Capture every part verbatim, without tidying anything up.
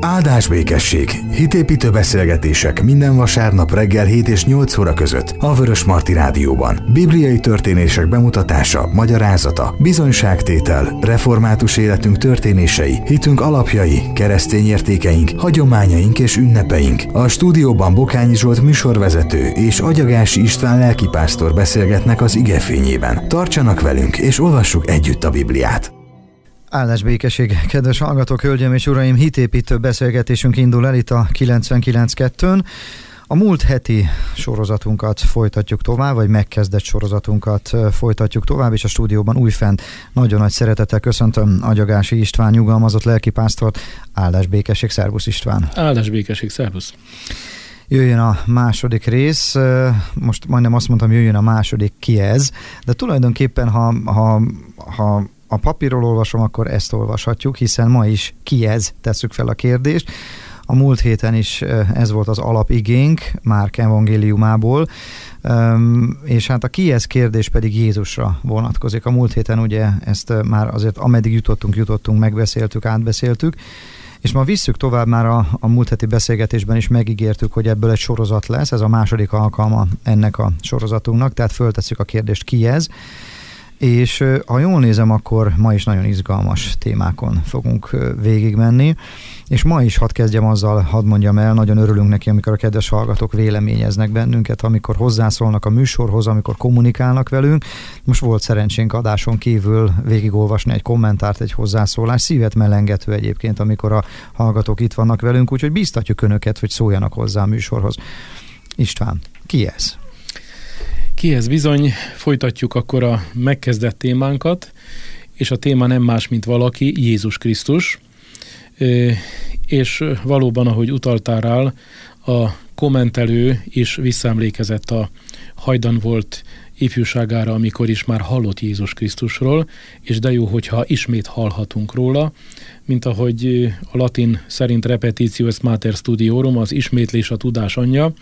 Áldás békesség! Hitépítő beszélgetések minden vasárnap reggel hét és nyolc óra között a Vörösmarty Rádióban. Bibliai történések bemutatása, magyarázata, bizonyságtétel, református életünk történései, hitünk alapjai, keresztény értékeink, hagyományaink és ünnepeink. A stúdióban Bokányi Zsolt műsorvezető és Agyagási István lelkipásztor beszélgetnek az ige fényében. Tartsanak velünk és olvassuk együtt a Bibliát! Áldás békesség, kedves hallgatók, hölgyeim és uraim, hitépítő beszélgetésünk indul el itt a kilencvenkilenc kettőn. A múlt heti sorozatunkat folytatjuk tovább, vagy megkezdett sorozatunkat folytatjuk tovább, és a stúdióban újfent nagyon nagy szeretettel köszöntöm Agyagási István nyugalmazott lelkipásztort. Áldás békesség, szervusz István! Áldás békesség, szervusz! Jöjjön a második rész, most majdnem azt mondtam, jöjjön a második ki ez, de tulajdonképpen ha, ha, ha a papírról olvasom, akkor ezt olvashatjuk, hiszen ma is ki ez, tesszük fel a kérdést. A múlt héten is ez volt az alapigénk, Márk evangéliumából, és hát a ki ez kérdés pedig Jézusra vonatkozik. A múlt héten ugye ezt már azért ameddig jutottunk, jutottunk, megbeszéltük, átbeszéltük, és ma visszük tovább, már a, a múlt heti beszélgetésben is megígértük, hogy ebből egy sorozat lesz, ez a második alkalma ennek a sorozatunknak, tehát föltesszük a kérdést, ki ez. És ha jól nézem, akkor ma is nagyon izgalmas témákon fogunk végigmenni, és ma is hadd kezdjem azzal, hadd mondjam el, nagyon örülünk neki, amikor a kedves hallgatók véleményeznek bennünket, amikor hozzászólnak a műsorhoz, amikor kommunikálnak velünk. Most volt szerencsénk adáson kívül végigolvasni egy kommentárt, egy hozzászólás, szívet melengető egyébként, amikor a hallgatók itt vannak velünk, úgyhogy bíztatjuk önöket, hogy szóljanak hozzá a műsorhoz. István, ki ez? Ki ez bizony, folytatjuk akkor a megkezdett témánkat, és a téma nem más, mint valaki, Jézus Krisztus. És valóban, ahogy utaltál rá, a kommentelő is visszaemlékezett a hajdan volt ifjúságára, amikor is már hallott Jézus Krisztusról, és de jó, hogyha ismét hallhatunk róla, mint ahogy a latin szerint repetitioes mater studiorum, az ismétlés a tudás anyja.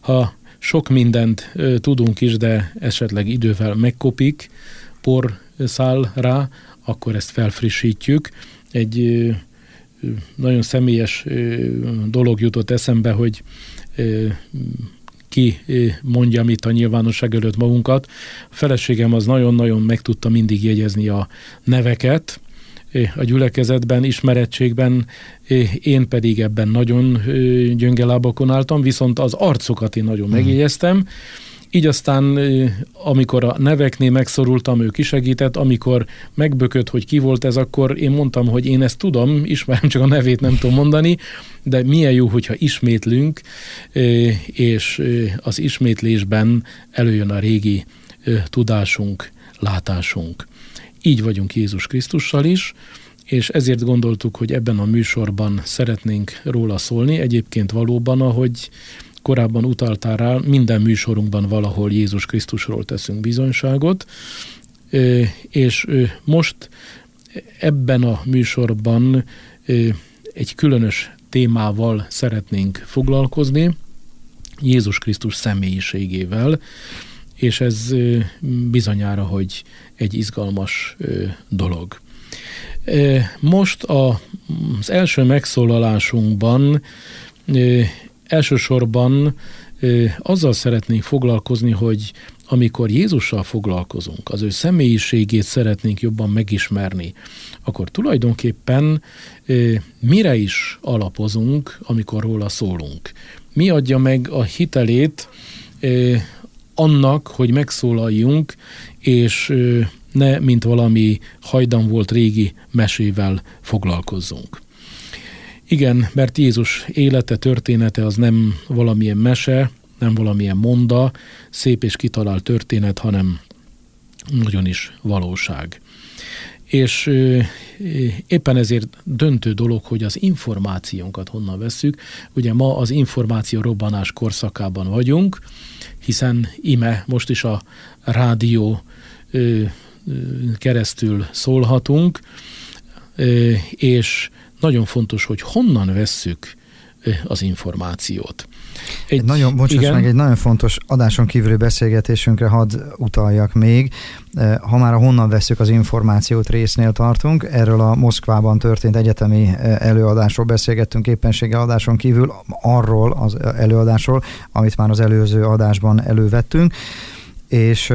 Ha sok mindent ö, tudunk is, de esetleg idővel megkopik, por száll rá, akkor ezt felfrissítjük. Egy ö, nagyon személyes ö, dolog jutott eszembe, hogy ö, ki ö, mondja mit a nyilvánosság előtt magunkat. A feleségem az nagyon-nagyon meg tudta mindig jegyezni a neveket a gyülekezetben, ismerettségben, én pedig ebben nagyon gyönge lábakon álltam, viszont az arcokat én nagyon megjegyeztem, így aztán amikor a neveknél megszorultam, ő kisegített, amikor megbökött, hogy ki volt ez, akkor én mondtam, hogy én ezt tudom, ismerem, csak a nevét nem tudom mondani, de milyen jó, hogyha ismétlünk, és az ismétlésben előjön a régi tudásunk, látásunk. Így vagyunk Jézus Krisztussal is, és ezért gondoltuk, hogy ebben a műsorban szeretnénk róla szólni. Egyébként valóban, ahogy korábban utaltál rá, minden műsorunkban valahol Jézus Krisztusról teszünk bizonyságot, és most ebben a műsorban egy különös témával szeretnénk foglalkozni, Jézus Krisztus személyiségével, és ez bizonyára, hogy egy izgalmas dolog. Most a, az első megszólalásunkban elsősorban azzal szeretnénk foglalkozni, hogy amikor Jézussal foglalkozunk, az ő személyiségét szeretnénk jobban megismerni, akkor tulajdonképpen mire is alapozunk, amikor róla szólunk? Mi adja meg a hitelét annak, hogy megszólaljunk, és ne, mint valami hajdan volt régi mesével foglalkozzunk. Igen, mert Jézus élete, története az nem valamilyen mese, nem valamilyen monda, szép és kitalált történet, hanem nagyon is valóság. És éppen ezért döntő dolog, hogy az információnkat honnan vesszük. Ugye ma az információ robbanás korszakában vagyunk, hiszen ime most is a rádió keresztül szólhatunk, és nagyon fontos, hogy honnan vesszük az információt. Egy, egy nagyon, bocsás, meg egy nagyon fontos adáson kívüli beszélgetésünkre hadd utaljak még. Ha már a honnan veszük az információt résznél tartunk, erről a Moszkvában történt egyetemi előadásról beszélgettünk éppenséggel adáson kívül, arról az előadásról, amit már az előző adásban elővettünk, és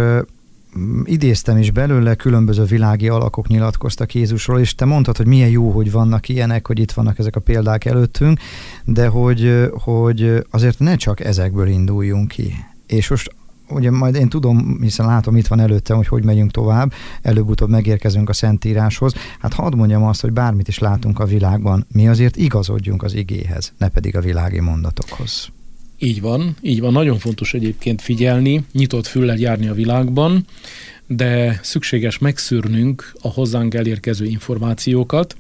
idéztem is belőle, különböző világi alakok nyilatkoztak Jézusról, és te mondtad, hogy milyen jó, hogy vannak ilyenek, hogy itt vannak ezek a példák előttünk, de hogy, hogy azért ne csak ezekből induljunk ki. És most ugye majd én tudom, hiszen látom, itt van előttem, hogy hogy megyünk tovább, előbb-utóbb megérkezünk a Szentíráshoz. Hát hadd mondjam azt, hogy bármit is látunk a világban, mi azért igazodjunk az igéhez, ne pedig a világi mondatokhoz. Így van, így van. Nagyon fontos egyébként figyelni, nyitott füllel járni a világban, de szükséges megszűrnünk a hozzánk elérkező információkat.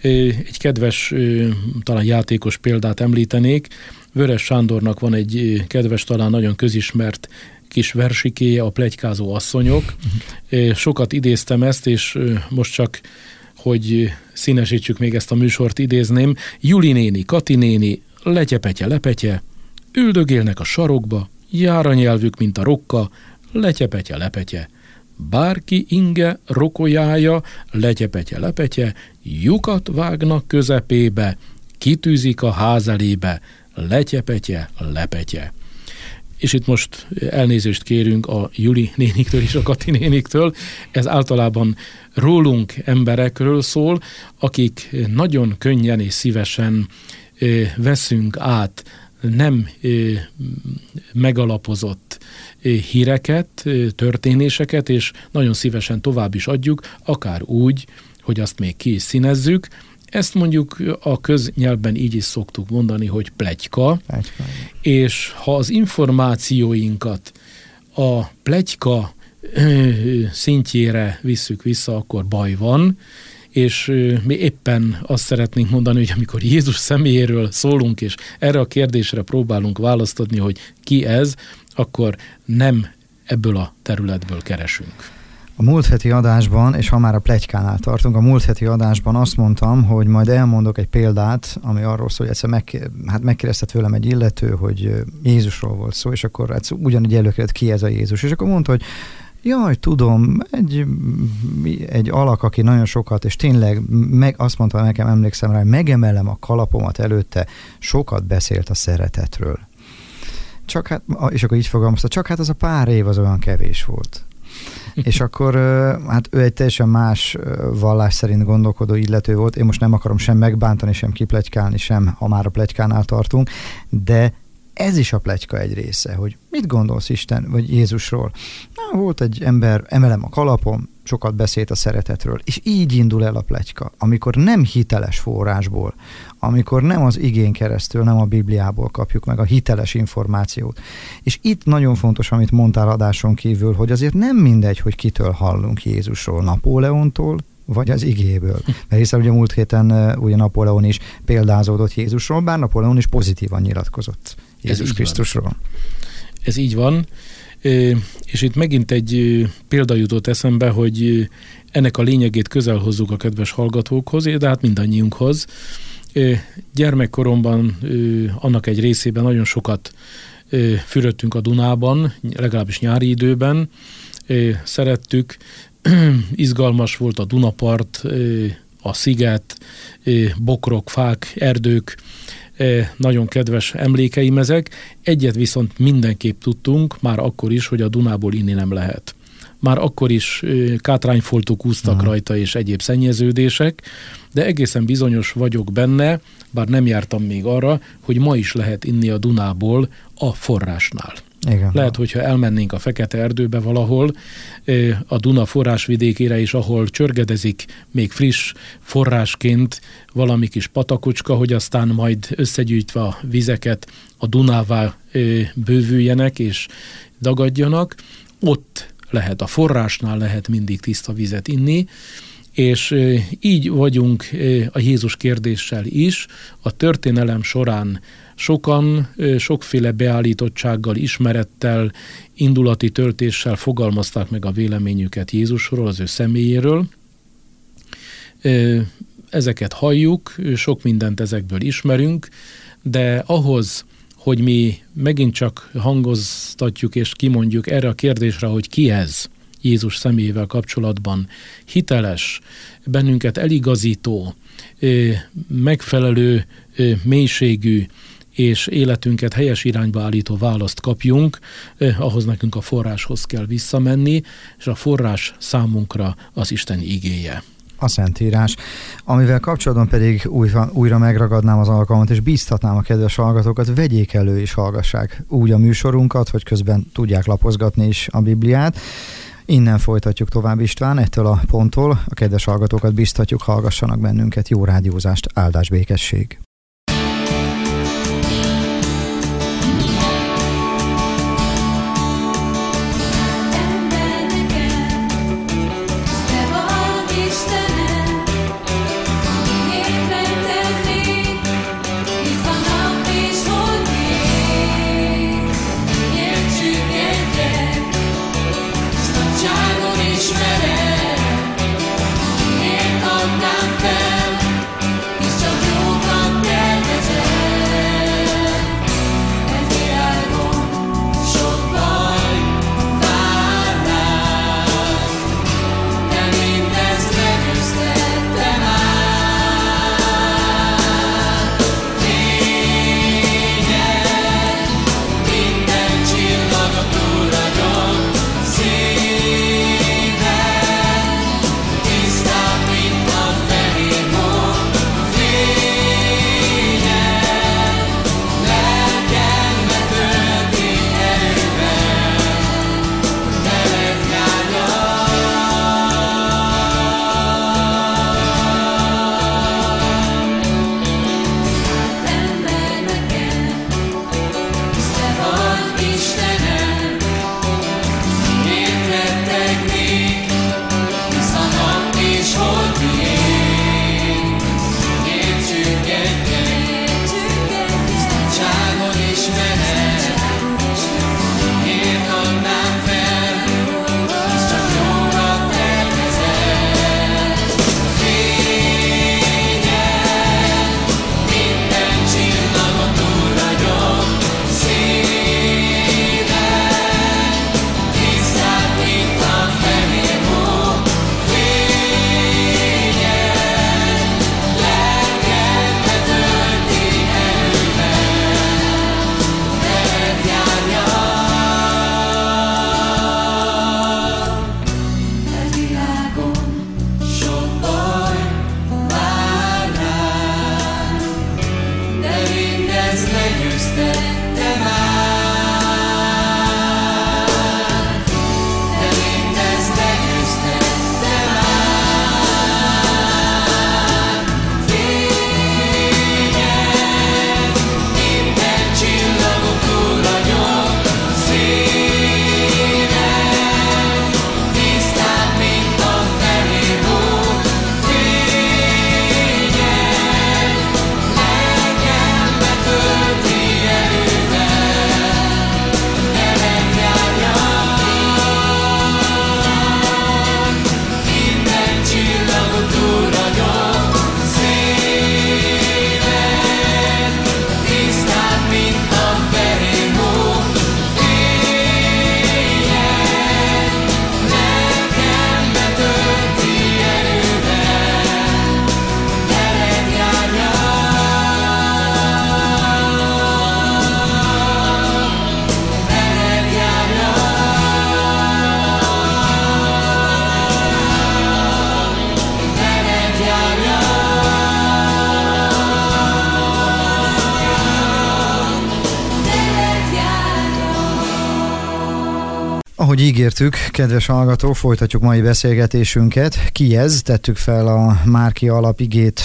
Egy kedves, talán játékos példát említenék. Vörös Sándornak van egy kedves, talán nagyon közismert kis versikéje, a Pletykázó asszonyok. Sokat idéztem ezt, és most csak, hogy színesítsük még ezt a műsort, idézném. Juli néni, Kati néni, letyepetje, lepetje, üldögélnek a sarokba, jár a nyelvük, mint a rokka, letyepetje, lepetje. Bárki inge rokolyája, letyepetje, lepetje, lyukat vágnak közepébe, kitűzik a ház elébe, letyepetje, lepetje. És itt most elnézést kérünk a Juli néniktől és a Kati néniktől. Ez általában rólunk emberekről szól, akik nagyon könnyen és szívesen veszünk át nem megalapozott híreket, történéseket, és nagyon szívesen tovább is adjuk, akár úgy, hogy azt még ki is színezzük. Ezt mondjuk a köznyelben így is szoktuk mondani, hogy pletyka, pletyka. És ha az információinkat a pletyka szintjére visszük vissza, akkor baj van, és mi éppen azt szeretnénk mondani, hogy amikor Jézus személyéről szólunk, és erre a kérdésre próbálunk választ adni, hogy ki ez, akkor nem ebből a területből keresünk. A múlt heti adásban, és ha már a pletykánál tartunk, a múlt heti adásban azt mondtam, hogy majd elmondok egy példát, ami arról szól, hogy egyszer meg, hát megkérdezte tőlem egy illető, hogy Jézusról volt szó, és akkor hát ugyanígy előkerült, ki ez a Jézus, és akkor mondta, hogy jaj, tudom, egy, egy alak, aki nagyon sokat, és tényleg meg, azt mondta nekem, emlékszem rá, hogy megemelem a kalapomat előtte, sokat beszélt a szeretetről. Csak hát, és akkor így fogalmazta, csak hát az a pár év az olyan kevés volt. És akkor hát ő egy teljesen más vallás szerint gondolkodó illető volt, én most nem akarom sem megbántani, sem kipletykálni, sem, ha már a pletykánál tartunk, de ez is a pletyka egy része, hogy mit gondolsz Isten, vagy Jézusról? Na, volt egy ember, emelem a kalapom, sokat beszélt a szeretetről, és így indul el a pletyka, amikor nem hiteles forrásból, amikor nem az igén keresztül, nem a Bibliából kapjuk meg a hiteles információt. És itt nagyon fontos, amit mondtál adáson kívül, hogy azért nem mindegy, hogy kitől hallunk Jézusról, Napóleontól, vagy az igéből. Mert hiszen ugye múlt héten ugye Napóleon is példázódott Jézusról, bár Napóleon is pozitívan nyilatkozott Jézus Krisztusról. Ez így van, és itt megint egy példa jutott eszembe, hogy ennek a lényegét közel hozzuk a kedves hallgatókhoz, de hát mindannyiunkhoz. Gyermekkoromban annak egy részében nagyon sokat fürödtünk a Dunában, legalábbis nyári időben, szerettük, izgalmas volt a Dunapart, a sziget, bokrok, fák, erdők, nagyon kedves emlékeim ezek. Egyet viszont mindenképp tudtunk, már akkor is, hogy a Dunából inni nem lehet. Már akkor is kátrányfoltok úsztak hmm. rajta, és egyéb szennyeződések, de egészen bizonyos vagyok benne, bár nem jártam még arra, hogy ma is lehet inni a Dunából a forrásnál. Igen. Lehet, hogyha elmennénk a Fekete Erdőbe valahol, a Duna forrásvidékére is, ahol csörgedezik még friss forrásként valami kis patakocska, hogy aztán majd összegyűjtve a vizeket a Dunává bővüljenek és dagadjanak. Ott lehet, a forrásnál lehet mindig tiszta vizet inni, és így vagyunk a Jézus kérdéssel is. A történelem során sokan sokféle beállítottsággal, ismerettel, indulati töltéssel fogalmazták meg a véleményüket Jézusról, az ő személyéről. Ezeket halljuk, sok mindent ezekből ismerünk, de ahhoz, hogy mi megint csak hangoztatjuk és kimondjuk erre a kérdésre, hogy ki ez Jézus személyével kapcsolatban, hiteles, bennünket eligazító, megfelelő mélységű és életünket helyes irányba állító választ kapjunk, ahhoz nekünk a forráshoz kell visszamenni, és a forrás számunkra az Isten igéje. A Szentírás, amivel kapcsolatban pedig újra, újra megragadnám az alkalmat, és bíztatnám a kedves hallgatókat, vegyék elő és hallgassák úgy a műsorunkat, hogy közben tudják lapozgatni is a Bibliát. Innen folytatjuk tovább, István, ettől a ponttól a kedves hallgatókat bíztatjuk, hallgassanak bennünket, jó rádiózást, áldás, békesség! Ahogy ígértük, kedves hallgató, folytatjuk mai beszélgetésünket. Ki ez? Tettük fel a Márki alapigét,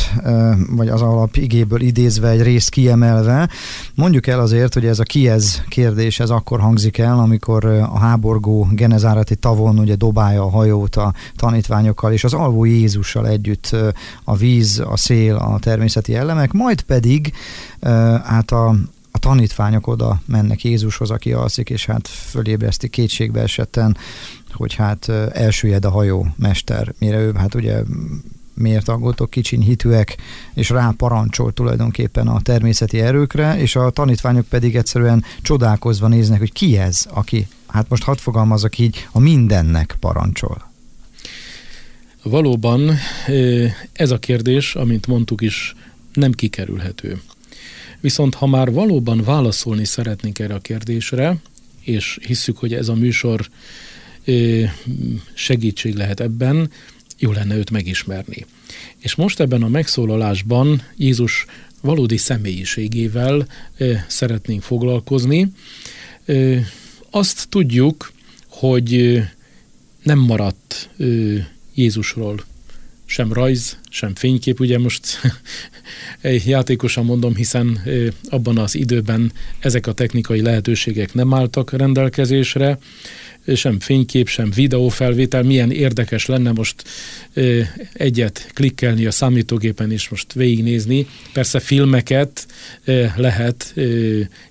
vagy az alapigéből idézve egy részt kiemelve. Mondjuk el azért, hogy ez a ki ez kérdés, ez akkor hangzik el, amikor a háborgó genezáreti tavon ugye dobálja a hajót a tanítványokkal, és az alvó Jézussal együtt a víz, a szél, a természeti elemek, majd pedig át a A tanítványok oda mennek Jézushoz, aki alszik, és hát fölébreszti kétségbe esetten, hogy hát elsüllyed a hajó, mester, mire ő hát ugye miért aggódtok, kicsin hitűek, és rá parancsol tulajdonképpen a természeti erőkre, és a tanítványok pedig egyszerűen csodálkozva néznek, hogy ki ez, aki, hát most hadd fogalmazok így, a mindennek parancsol. Valóban ez a kérdés, amint mondtuk is, nem kikerülhető. Viszont ha már valóban válaszolni szeretnénk erre a kérdésre, és hisszük, hogy ez a műsor segítség lehet ebben, jó lenne őt megismerni. És most ebben a megszólalásban Jézus valódi személyiségével szeretnénk foglalkozni. Azt tudjuk, hogy nem maradt Jézusról sem rajz, sem fénykép, ugye most játékosan mondom, hiszen abban az időben ezek a technikai lehetőségek nem álltak rendelkezésre, sem fénykép, sem videófelvétel, milyen érdekes lenne most egyet klikkelni a számítógépen és most végignézni. Persze filmeket lehet,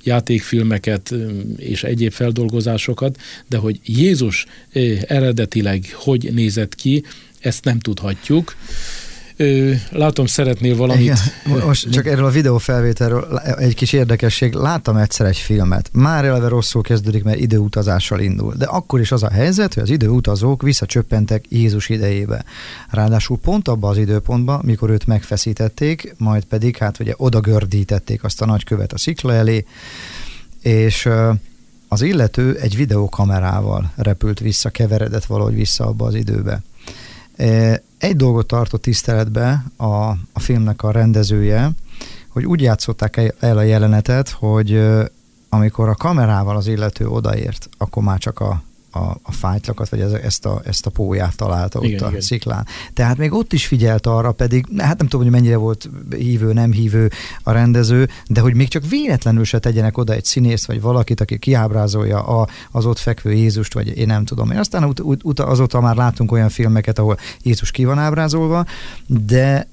játékfilmeket és egyéb feldolgozásokat, de hogy Jézus eredetileg hogy nézett ki, ezt nem tudhatjuk. Látom, szeretnél valamit... Igen, most csak erről a videófelvételről egy kis érdekesség. Láttam egyszer egy filmet. Már eleve rosszul kezdődik, mert időutazással indul. De akkor is az a helyzet, hogy az időutazók visszacsöppentek Jézus idejébe. Ráadásul pont abban az időpontban, mikor őt megfeszítették, majd pedig hát ugye odagördítették azt a nagykövet a szikla elé, és... az illető egy videókamerával repült vissza, keveredett valahogy vissza abba az időbe. Egy dolgot tartott tiszteletbe a, a filmnek a rendezője, hogy úgy játszották el a jelenetet, hogy amikor a kamerával az illető odaért, akkor már csak a, a, a fájtlakat, vagy ezt a, ezt a pólyát találta, igen, ott igen. A sziklán. Tehát még ott is figyelt arra, pedig hát nem tudom, hogy mennyire volt hívő, nem hívő a rendező, de hogy még csak véletlenül se tegyenek oda egy színészt, vagy valakit, aki kiábrázolja a, az ott fekvő Jézust, vagy én nem tudom. Én aztán ut- ut- azóta már látunk olyan filmeket, ahol Jézus ki van ábrázolva, de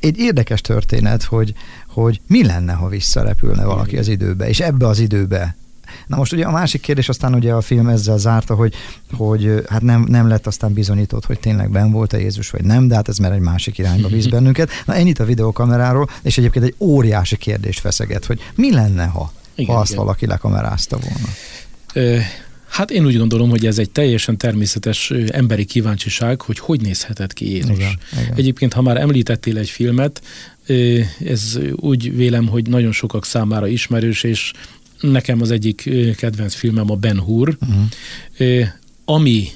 egy érdekes történet, hogy, hogy mi lenne, ha visszarepülne valaki az időbe, és ebbe az időbe. Na most ugye a másik kérdés, aztán ugye a film ezzel zárta, hogy, hogy hát nem, nem lett aztán bizonyított, hogy tényleg benn volt-e Jézus, vagy nem, de hát ez már egy másik irányba visz bennünket. Na ennyit a videókameráról, és egyébként egy óriási kérdést feszeget, hogy mi lenne, ha, igen, ha azt igen. valaki lekamerázta volna? Ö, hát én úgy gondolom, hogy ez egy teljesen természetes emberi kíváncsiság, hogy hogy nézhetett ki Jézus. Igen, igen. Egyébként, ha már említettél egy filmet, ez úgy vélem, hogy nagyon sokak számára ismerős, és nekem az egyik kedvenc filmem a Ben Hur, uh-huh. ami,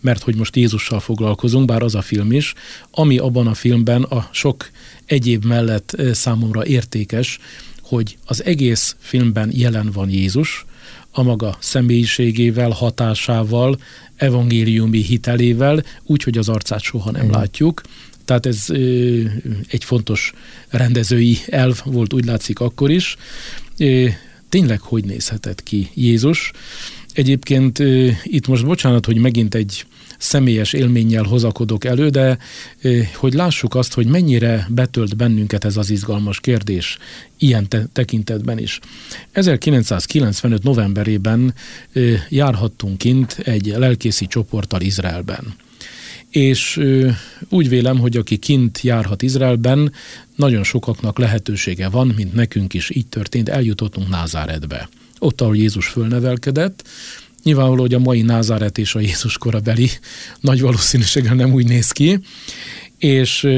mert hogy most Jézussal foglalkozunk, bár az a film is, ami abban a filmben a sok egyéb mellett számomra értékes, hogy az egész filmben jelen van Jézus, a maga személyiségével, hatásával, evangéliumi hitelével, úgyhogy az arcát soha nem uh-huh. látjuk. Tehát ez egy fontos rendezői elv volt, úgy látszik akkor is. Tényleg hogy nézhetett ki Jézus? Egyébként itt most bocsánat, hogy megint egy személyes élménnyel hozakodok elő, de hogy lássuk azt, hogy mennyire betölt bennünket ez az izgalmas kérdés ilyen te- tekintetben is. ezerkilencszázkilencvenöt novemberében járhattunk kint egy lelkészi csoporttal Izraelben. És úgy vélem, hogy aki kint járhat Izraelben, nagyon sokaknak lehetősége van, mint nekünk is így történt, eljutottunk Názáretbe. Ott, ahol Jézus fölnevelkedett, nyilvánvaló, hogy a mai Názáret és a Jézus korabeli nagy valószínűséggel nem úgy néz ki, és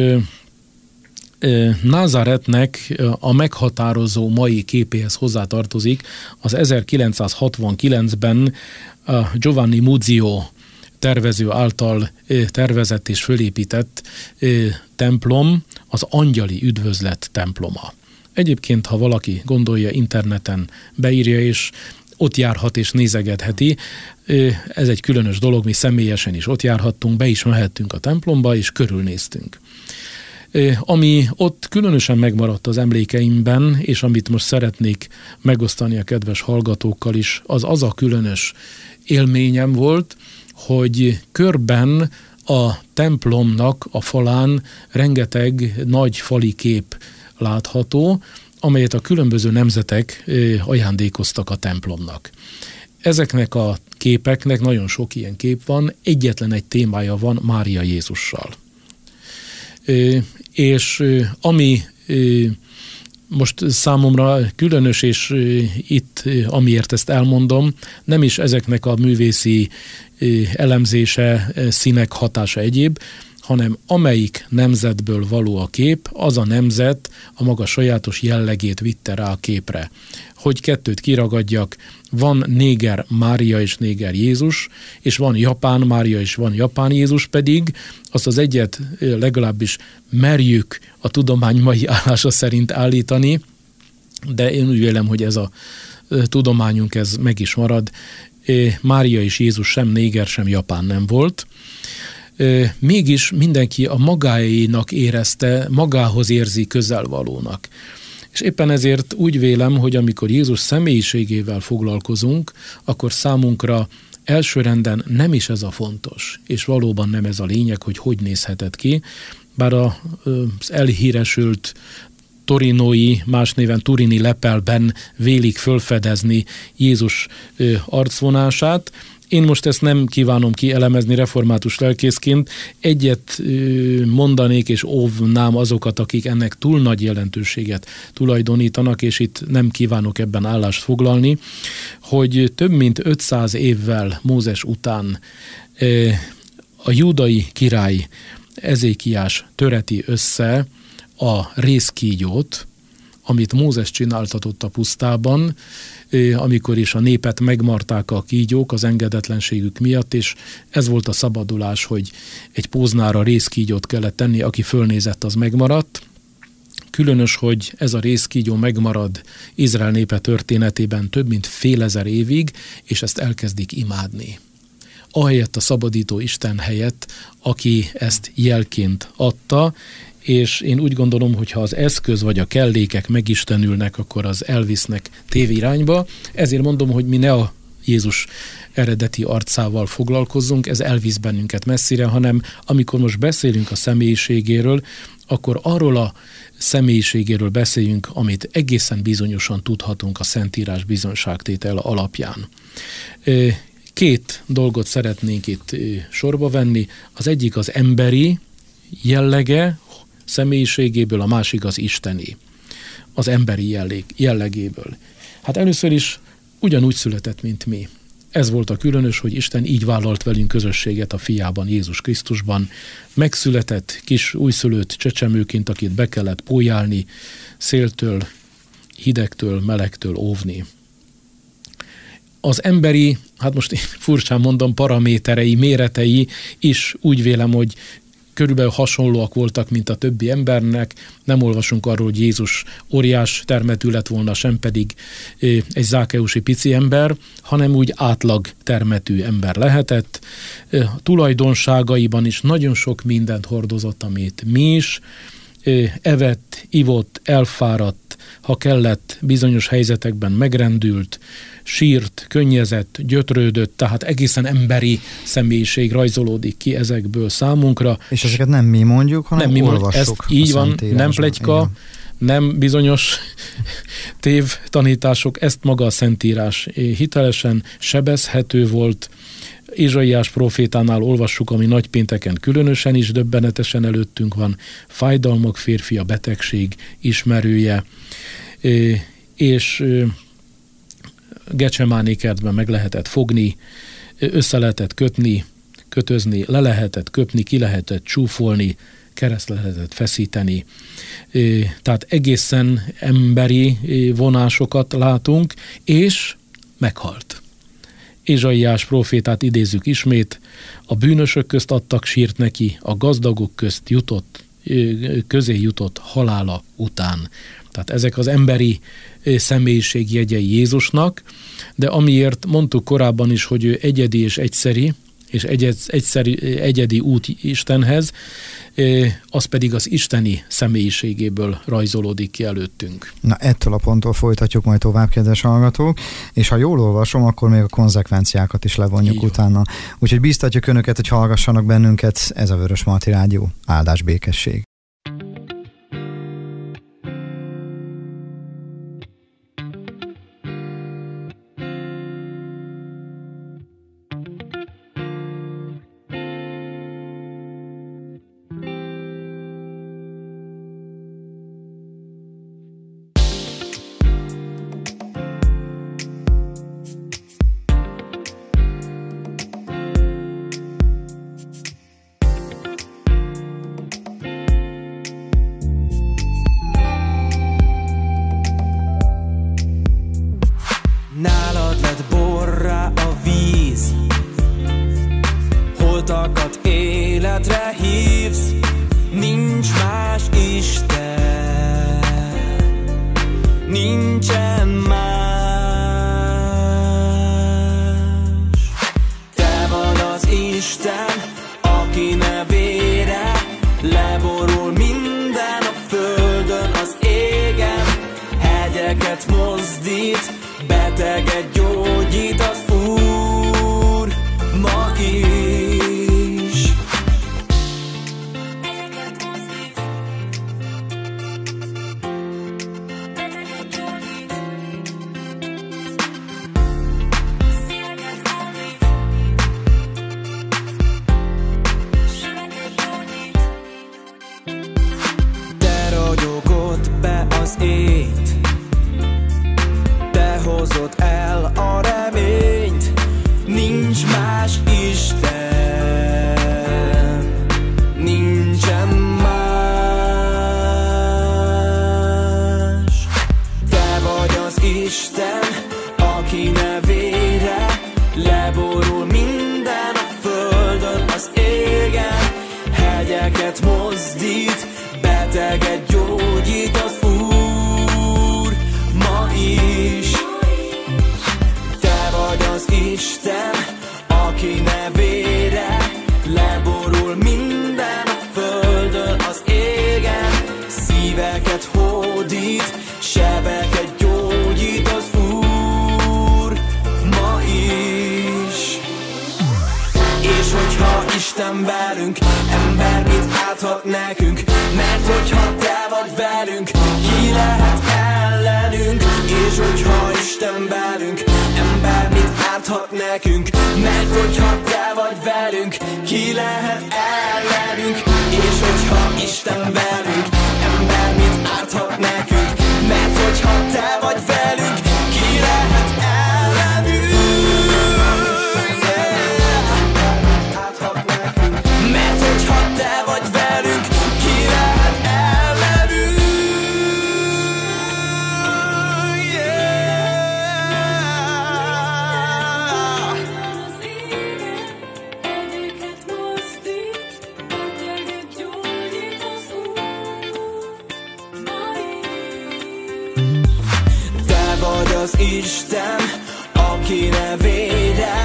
Názáretnek a meghatározó mai képéhez hozzátartozik az ezerkilencszázhatvankilencben a Giovanni Muzio tervező által tervezett és fölépített templom, az angyali üdvözlet temploma. Egyébként, ha valaki gondolja, interneten beírja, és ott járhat és nézegetheti. Ez egy különös dolog, mi személyesen is ott járhattunk, be is mehettünk a templomba, és körülnéztünk. Ami ott különösen megmaradt az emlékeimben, és amit most szeretnék megosztani a kedves hallgatókkal is, az az a különös élményem volt, hogy körben a templomnak a falán rengeteg nagy fali kép látható, amelyet a különböző nemzetek ajándékoztak a templomnak. Ezeknek a képeknek, nagyon sok ilyen kép van, egyetlen egy témája van, Mária Jézussal. És ami most számomra különös, és itt amiért ezt elmondom, nem is ezeknek a művészi elemzése, színek hatása egyéb, hanem amelyik nemzetből való a kép, az a nemzet a maga sajátos jellegét vitte rá a képre. Hogy kettőt kiragadjak, van néger Mária és néger Jézus, és van japán Mária és van japán Jézus, pedig azt az egyet legalábbis merjük a tudomány mai állása szerint állítani, de én úgy vélem, hogy ez a tudományunk ez meg is marad. Mária és Jézus sem néger, sem japán nem volt. Mégis mindenki a magáénak érezte, magához érzi közelvalónak. És éppen ezért úgy vélem, hogy amikor Jézus személyiségével foglalkozunk, akkor számunkra elsőrenden nem is ez a fontos, és valóban nem ez a lényeg, hogy hogy nézhetett ki, bár az elhíresült torinói, más néven turini lepelben vélik fölfedezni Jézus arcvonását. Én most ezt nem kívánom kielemezni református lelkészként. Egyet mondanék és óvnám azokat, akik ennek túl nagy jelentőséget tulajdonítanak, és itt nem kívánok ebben állást foglalni, hogy több mint ötszáz évvel Mózes után a júdai király Ezékiás töreti össze a rézkígyót, amit Mózes csináltatott a pusztában, amikor is a népet megmarták a kígyók az engedetlenségük miatt, és ez volt a szabadulás, hogy egy póznára rézkígyót kellett tenni, aki fölnézett, az megmaradt. Különös, hogy ez a rézkígyó megmarad Izrael népe történetében több mint fél ezer évig, és ezt elkezdik imádni. Ahelyett a szabadító Isten helyett, aki ezt jelként adta, és én úgy gondolom, hogy ha az eszköz vagy a kellékek megistenülnek, akkor az elvisznek tévirányba. Ezért mondom, hogy mi ne a Jézus eredeti arcával foglalkozzunk, ez elvisz bennünket messzire, hanem amikor most beszélünk a személyiségéről, akkor arról a személyiségéről beszéljünk, amit egészen bizonyosan tudhatunk a Szentírás bizonságtétele alapján. Két dolgot szeretnénk itt sorba venni. Az egyik az emberi jellege, személyiségéből, a másik az isteni, az emberi jelleg, jellegéből. Hát először is ugyanúgy született, mint mi. Ez volt a különös, hogy Isten így vállalt velünk közösséget a fiában, Jézus Krisztusban. Megszületett kis újszülött csecsemőként, akit be kellett pólyálni, széltől, hidegtől, melegtől óvni. Az emberi, hát most én furcsán mondom, paraméterei, méretei is úgy vélem, hogy körülbelül hasonlóak voltak, mint a többi embernek. Nem olvasunk arról, hogy Jézus óriás termetű lett volna, sem pedig egy zákeusi pici ember, hanem úgy átlag termetű ember lehetett. A tulajdonságaiban is nagyon sok mindent hordozott, amit mi is. Evett, ivott, elfáradt, ha kellett, bizonyos helyzetekben megrendült, sírt, könnyezett, gyötrődött, tehát egészen emberi személyiség rajzolódik ki ezekből számunkra. És ezeket nem mi mondjuk, hanem nem mi olvassuk. Ez így van, nem pletyka, igen. Nem bizonyos tévtanítások, ezt maga a Szentírás hitelesen sebezhető volt. Ézsaiás profétánál olvassuk, ami nagypénteken különösen is döbbenetesen előttünk van, fájdalmak férfi, a betegség ismerője, és Gecsemáné kertben meg lehetett fogni, össze lehetett kötni, kötözni, le lehetett köpni, ki lehetett csúfolni, kereszt lehetett feszíteni. Tehát egészen emberi vonásokat látunk, és meghalt. Ézsaiás prófétát idézzük ismét, a bűnösök közt adtak sírt neki, a gazdagok közt jutott, közé jutott halála után. Tehát ezek az emberi személyiség jegyei Jézusnak, de amiért mondtuk korábban is, hogy ő egyedi és egyszeri, és egyed, egyszeri, egyedi út Istenhez, az pedig az isteni személyiségéből rajzolódik ki előttünk. Na, ettől a ponttól folytatjuk majd tovább, kedves hallgatók, és ha jól olvasom, akkor még a konzekvenciákat is levonjuk Jó. utána. Úgyhogy bíztatjuk önöket, hogy hallgassanak bennünket, ez a Vörösmarty Rádió, áldás békesség. nincsen más. Te vagy az Isten, aki nevére leborul minden a földön, az égen. Hegyeket mozdít, beteget gyógyít az Úr ma is. Hegyeket mozdít, beteget gyógyít. Szíveket hallít, sebeket gyógyít. Te ragyogod be az ég, hozott el a reményt, nincs más Isten, nincsen más. Te vagy az Isten, aki nevére leborul minden a földön, az égen. Hegyeket mozdít, beteget gyógyít az Úr ma is. Az Isten, aki nevére leborul minden a földön, az égen. Szíveket hódít, sebeket gyógyít az Úr ma is. És hogyha Isten velünk, ember mit áthat nekünk? Mert hogyha te vagy velünk, ki lehet ellenünk? És hogyha Isten velünk, ember mit áthat nekünk? Mert hogyha te vagy velünk, ki lehet ellenünk? És hogyha Isten velünk, ember mit áthat nekünk? Mert hogyha te vagy velünk, ki lehet ellenünk? Yeah. Áthat nekünk. Mert hogyha te vagy velünk, ki lehet ellenünk? Az Isten, aki nevére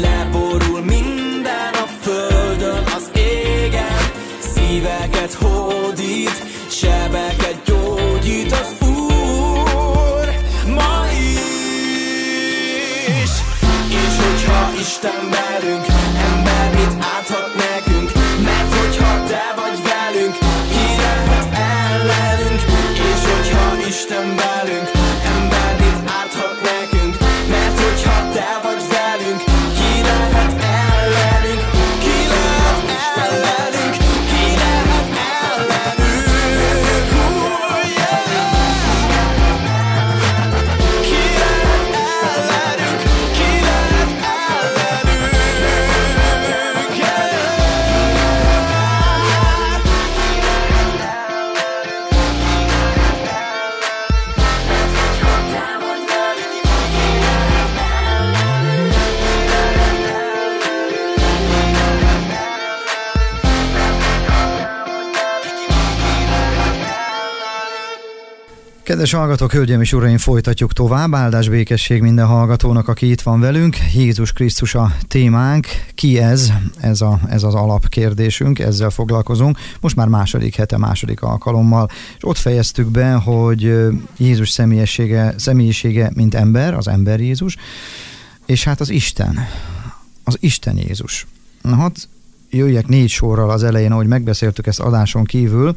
leborul minden a földön, az égen. Szíveket hódít, sebeket gyógyít az Úr ma is. És hogyha Isten velünk, ember mit áthat nekünk? Mert hogyha te vagy velünk, ki lehet ellenünk? És hogyha Isten velünk, ember mit áthat nekünk? Mert hogyha te vagy velünk, ki lehet ellenünk? Ki lehet ellenünk? Ki lehet ellenünk? Oh, yeah! Ki lehet ellenünk? Ki lehet ellenünk? Yeah! Ki lehet ellenünk? Ki lehet ellenünk? Mert hogyha te vagy velünk, ki lehet ellenünk? Ki lehet ellenünk? Ki lehet ellenünk? Mert hogyha te vagy velünk, ki lehet ellenünk? Kedves hallgatók, hölgyeim és uraim, folytatjuk tovább. Áldás békesség minden hallgatónak, aki itt van velünk. Jézus Krisztus a témánk. Ki ez? Ez, a, ez az alapkérdésünk, ezzel foglalkozunk. Most már második hete, második alkalommal. És ott fejeztük be, hogy ö, Jézus személyisége, személyisége, mint ember, az ember Jézus, és hát az Isten, az Isten Jézus. Na hát, jöjjek négy sorral az elején, ahogy megbeszéltük ezt adáson kívül.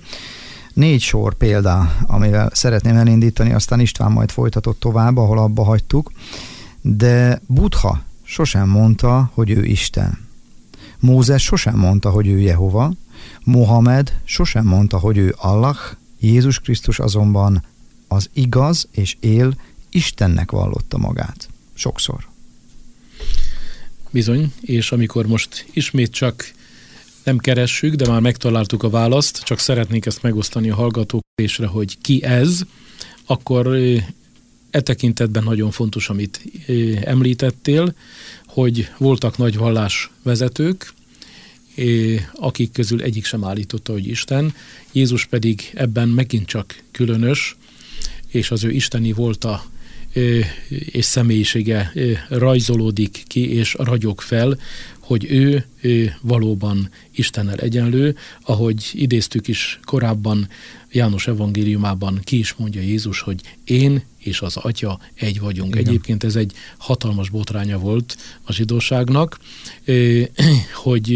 Négy sor példa, amivel szeretném elindítani, aztán István majd folytatott tovább, ahol abba hagytuk. De Buddha sosem mondta, hogy ő Isten. Mózes sosem mondta, hogy ő Jehova. Mohamed sosem mondta, hogy ő Allah. Jézus Krisztus azonban az igaz és él Istennek vallotta magát. Sokszor. Bizony, és amikor most ismét csak nem keressük, de már megtaláltuk a választ, csak szeretnék ezt megosztani a hallgatók részre, hogy ki ez, akkor e tekintetben nagyon fontos, amit említettél, hogy voltak nagy vallásvezetők, akik közül egyik sem állította, hogy Isten, Jézus pedig ebben megint csak különös, és az ő isteni volta és személyisége rajzolódik ki és ragyog fel, hogy ő, ő valóban Istennel egyenlő, ahogy idéztük is korábban János evangéliumában, ki is mondja Jézus, hogy én és az Atya egy vagyunk. Igen. Egyébként ez egy hatalmas botránya volt a zsidóságnak, hogy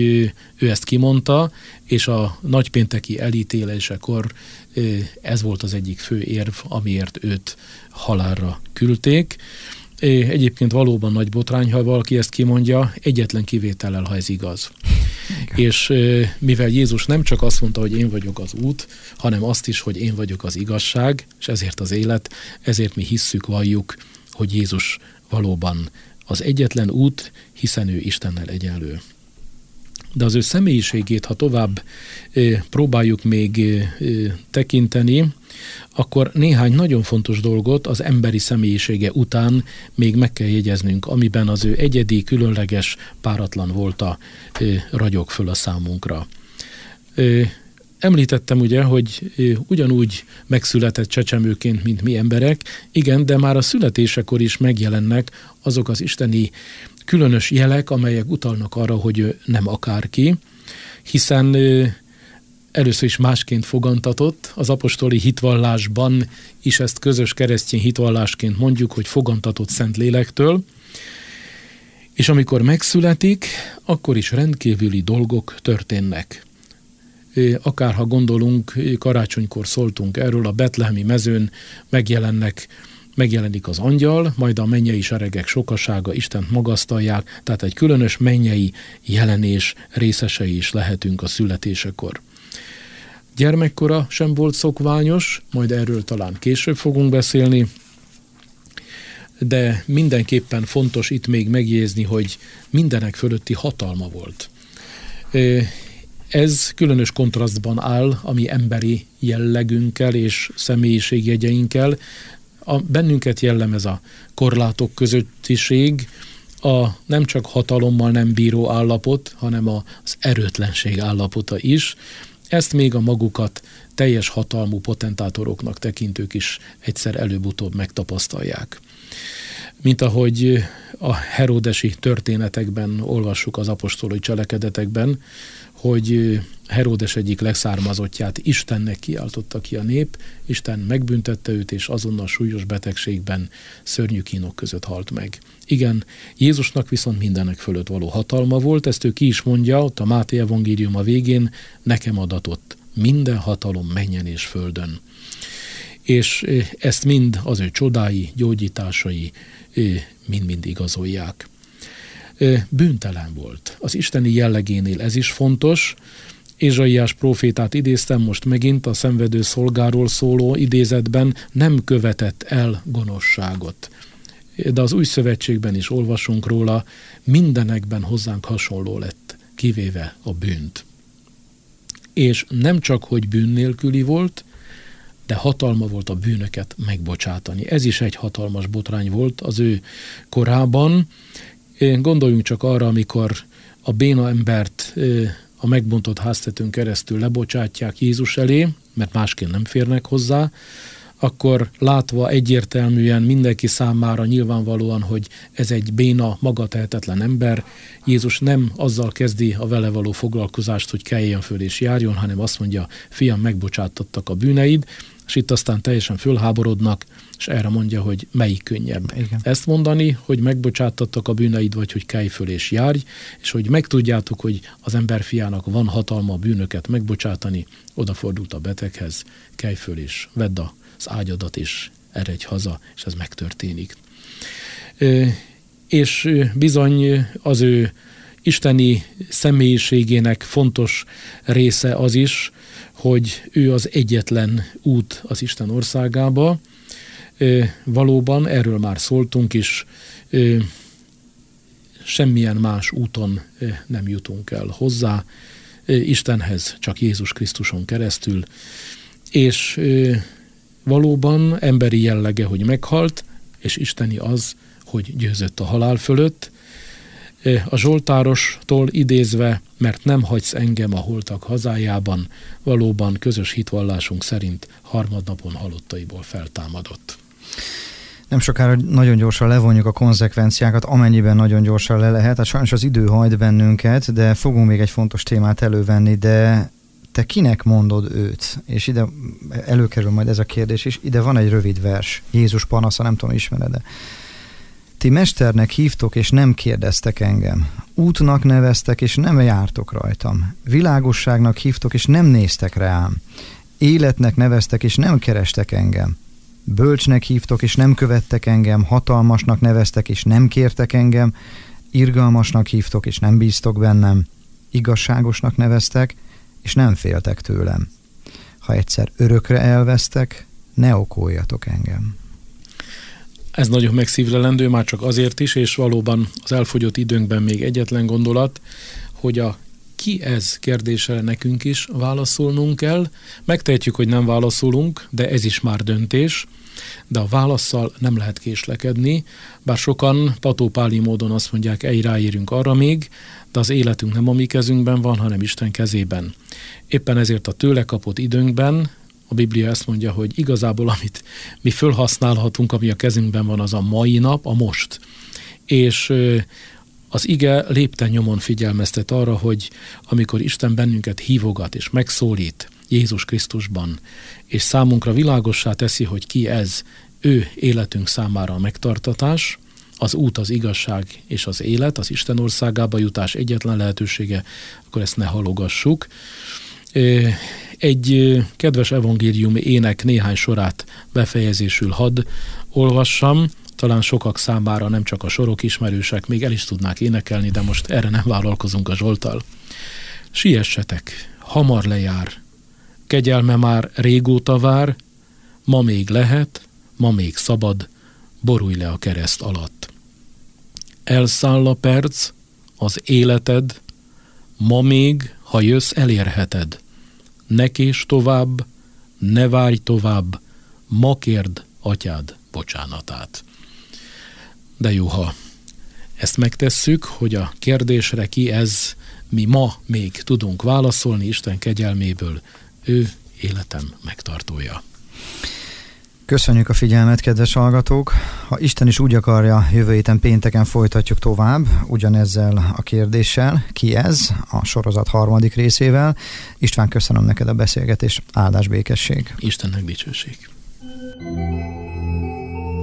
ő ezt kimondta, és a nagypénteki elítélésekor ez volt az egyik fő érv, amiért őt halálra küldték. Egyébként valóban nagy botrány, ha valaki ezt kimondja, egyetlen kivétellel, ha ez igaz. Igen. És mivel Jézus nem csak azt mondta, hogy én vagyok az út, hanem azt is, hogy én vagyok az igazság, és ezért az élet, ezért mi hisszük, valljuk, hogy Jézus valóban az egyetlen út, hiszen ő Istennel egyenlő. De az ő személyiségét, ha tovább próbáljuk még tekinteni, akkor néhány nagyon fontos dolgot az emberi személyisége után még meg kell jegyeznünk, amiben az ő egyedi, különleges, páratlan volta ragyog föl a számunkra. Említettem ugye, hogy ugyanúgy megszületett csecsemőként, mint mi emberek, igen, de már a születésekor is megjelennek azok az isteni különös jelek, amelyek utalnak arra, hogy ő nem akárki, hiszen először is másként fogantatott, az apostoli hitvallásban is ezt közös keresztény hitvallásként mondjuk, hogy fogantatott Szentlélektől, és amikor megszületik, akkor is rendkívüli dolgok történnek. Akárha gondolunk, karácsonykor szóltunk erről, a betlehemi mezőn megjelennek, megjelenik az angyal, majd a mennyei seregek sokasága, Istent magasztalják, tehát egy különös mennyei jelenés részesei is lehetünk a születésekor. Gyermekkora sem volt szokványos, majd erről talán később fogunk beszélni, de mindenképpen fontos itt még megjegyezni, hogy mindenek fölötti hatalma volt. Ez különös kontrasztban áll a mi emberi jellegünkkel és személyiségjegyeinkkel. A bennünket jellemez a korlátok közöttiség, a nem csak hatalommal nem bíró állapot, hanem az erőtlenség állapota is. Ezt még a magukat teljes hatalmú potentátoroknak tekintők is egyszer előbb-utóbb megtapasztalják. Mint ahogy a heródesi történetekben olvassuk az apostolai cselekedetekben, hogy Heródes egyik leszármazottját Istennek kiáltotta ki a nép, Isten megbüntette őt, és azonnal súlyos betegségben, szörnyű kínok között halt meg. Igen, Jézusnak viszont mindenek fölött való hatalma volt, ezt ő ki is mondja, ott a Máté evangélium a végén, nekem adatott minden hatalom mennyen és földön. És ezt mind az ő csodái, gyógyításai mind-mind igazolják. Bűntelen volt. Az isteni jellegénél ez is fontos. Ézsaiás prófétát idéztem most megint a szenvedő szolgáról szóló idézetben, nem követett el gonoszságot. De az új szövetségben is olvasunk róla, mindenekben hozzánk hasonló lett, kivéve a bűnt. És nem csak, hogy bűn nélküli volt, de hatalma volt a bűnöket megbocsátani. Ez is egy hatalmas botrány volt az ő korában. Gondoljunk csak arra, amikor a béna embert a megbontott háztetőn keresztül lebocsátják Jézus elé, mert másként nem férnek hozzá, akkor látva egyértelműen mindenki számára nyilvánvalóan, hogy ez egy béna, magatehetetlen ember, Jézus nem azzal kezdi a vele való foglalkozást, hogy keljen föl és járjon, hanem azt mondja, fiam, megbocsátattak a bűneid, és itt aztán teljesen fölháborodnak, és erre mondja, hogy melyik könnyebb. Igen. Ezt mondani, hogy megbocsátattak a bűneid, vagy hogy kelj föl és járj, és hogy megtudjátok, hogy az emberfiának van hatalma a bűnöket megbocsátani, odafordult a beteghez, kelj föl és vedd az ágyadat, és eredj haza, és ez megtörténik. És bizony az ő isteni személyiségének fontos része az is, hogy ő az egyetlen út az Isten országába. Valóban, erről már szóltunk is, semmilyen más úton nem jutunk el hozzá Istenhez, csak Jézus Krisztuson keresztül. És valóban emberi jellege, hogy meghalt, és isteni az, hogy győzött a halál fölött. A Zsoltárostól idézve, mert nem hagysz engem a holtak hazájában, valóban közös hitvallásunk szerint harmadnapon halottaiból feltámadott. nem sokára nagyon gyorsan levonjuk a konzekvenciákat, amennyiben nagyon gyorsan le lehet. Hát sajnos az idő hajt bennünket, de fogunk még egy fontos témát elővenni, de te kinek mondod őt? És ide előkerül majd ez a kérdés is. Ide van egy rövid vers, Jézus panasza, nem tudom, ismered-e. Ti mesternek hívtok, és nem kérdeztek engem. Útnak neveztek, és nem jártok rajtam. Világosságnak hívtok, és nem néztek rám. Életnek neveztek, és nem kerestek engem. Bölcsnek hívtok, és nem követtek engem. Hatalmasnak neveztek, és nem kértek engem. Irgalmasnak hívtok, és nem bíztok bennem. Igazságosnak neveztek, és nem féltek tőlem. Ha egyszer örökre elvesztek, ne okoljatok engem. Ez nagyon megszívlelendő, már csak azért is, és valóban az elfogyott időnkben még egyetlen gondolat, hogy a ki ez kérdésre nekünk is válaszolnunk kell. Megtehetjük, hogy nem válaszolunk, de ez is már döntés. De a válaszsal nem lehet késlekedni, bár sokan patópáli módon azt mondják, egy ráérünk arra még, de az életünk nem a mi kezünkben van, hanem Isten kezében. Éppen ezért a tőle kapott időnkben a Biblia ezt mondja, hogy igazából amit mi fölhasználhatunk, ami a kezünkben van, az a mai nap, a most. És az ige lépten nyomon figyelmeztet arra, hogy amikor Isten bennünket hívogat és megszólít Jézus Krisztusban, és számunkra világossá teszi, hogy ki ez, ő életünk számára a megtartatás, az út, az igazság és az élet, az Isten országába jutás egyetlen lehetősége, akkor ezt ne halogassuk. Egy kedves evangéliumi ének néhány sorát befejezésül hadd olvassam, talán sokak számára nem csak a sorok ismerősek, még el is tudnák énekelni, de most erre nem vállalkozunk a Zsolttal. Siessetek, hamar lejár, kegyelme már régóta vár, ma még lehet, ma még szabad, borulj le a kereszt alatt. Elszáll a perc, az életed, ma még, ha jössz, elérheted. Ne késd tovább, ne várj tovább, ma kérd atyád bocsánatát. De jó, ha ezt megtesszük, hogy a kérdésre ki ez, mi ma még tudunk válaszolni Isten kegyelméből, ő életem megtartója. Köszönjük a figyelmet, kedves hallgatók! Ha Isten is úgy akarja, jövő héten pénteken folytatjuk tovább, ugyanezzel a kérdéssel, ki ez, a sorozat harmadik részével. István, köszönöm neked a beszélgetést, áldás békesség! Istennek dicsőség!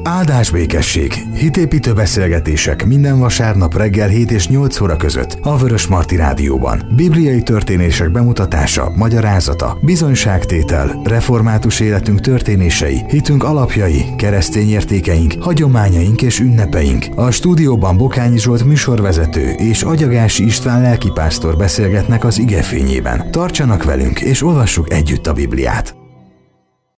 Áldás békesség! Hitépítő beszélgetések minden vasárnap reggel hét és nyolc óra között a Vörösmarty Rádióban. Bibliai történések bemutatása, magyarázata, bizonyságtétel, református életünk történései, hitünk alapjai, keresztény értékeink, hagyományaink és ünnepeink. A stúdióban Bokányi Zsolt műsorvezető és Agyagási István lelkipásztor beszélgetnek az ige fényében. Tartsanak velünk és olvassuk együtt a Bibliát!